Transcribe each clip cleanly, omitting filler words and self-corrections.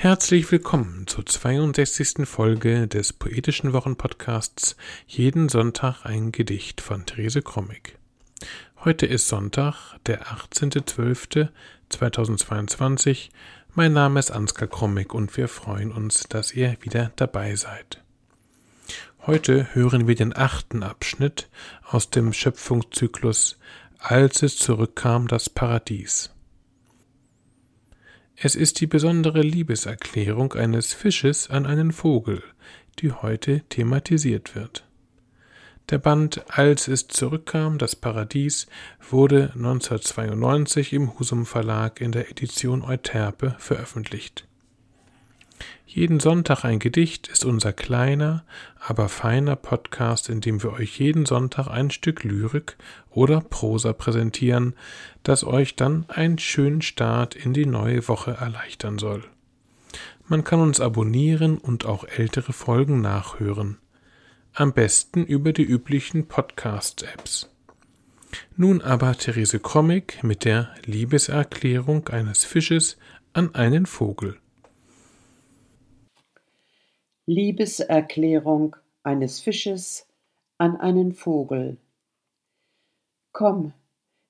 Herzlich willkommen zur 62. Folge des Poetischen Wochenpodcasts Jeden Sonntag ein Gedicht von Therese Chromik. Heute ist Sonntag, der 18.12.2022. Mein Name ist Ansgar Chromik und wir freuen uns, dass ihr wieder dabei seid. Heute hören wir den 8. Abschnitt aus dem Schöpfungszyklus Als es zurückkam das Paradies. Es ist die besondere Liebeserklärung eines Fisches an einen Vogel, die heute thematisiert wird. Der Band Als es zurückkam, das Paradies wurde 1992 im Husum Verlag in der Edition Euterpe veröffentlicht. Jeden Sonntag ein Gedicht ist unser kleiner, aber feiner Podcast, in dem wir euch jeden Sonntag ein Stück Lyrik oder Prosa präsentieren, das euch dann einen schönen Start in die neue Woche erleichtern soll. Man kann uns abonnieren und auch ältere Folgen nachhören. Am besten über die üblichen Podcast-Apps. Nun aber Therese Chromik mit der Liebeserklärung eines Fisches an einen Vogel. Liebeserklärung eines Fisches an einen Vogel. Komm,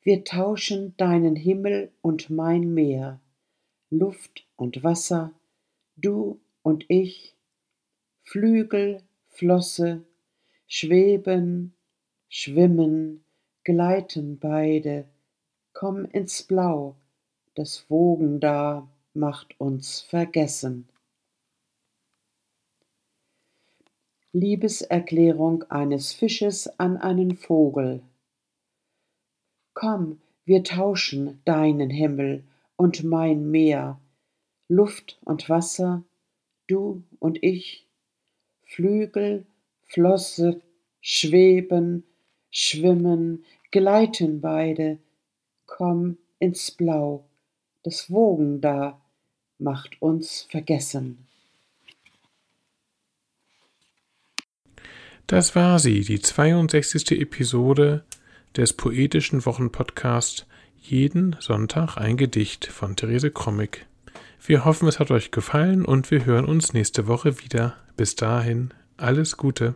wir tauschen deinen Himmel und mein Meer, Luft und Wasser, du und ich, Flügel, Flosse, schweben, schwimmen, gleiten beide, komm ins Blau, das Wogen da macht uns vergessen. Liebeserklärung eines Fisches an einen Vogel. Komm, wir tauschen deinen Himmel und mein Meer, Luft und Wasser, du und ich, Flügel, Flosse, schweben, schwimmen, gleiten beide, komm ins Blau, das Wogen da macht uns vergessen. Das war sie, die 62. Episode des Poetischen Wochenpodcasts Jeden Sonntag ein Gedicht von Therese Chromik. Wir hoffen, es hat euch gefallen und wir hören uns nächste Woche wieder. Bis dahin, alles Gute.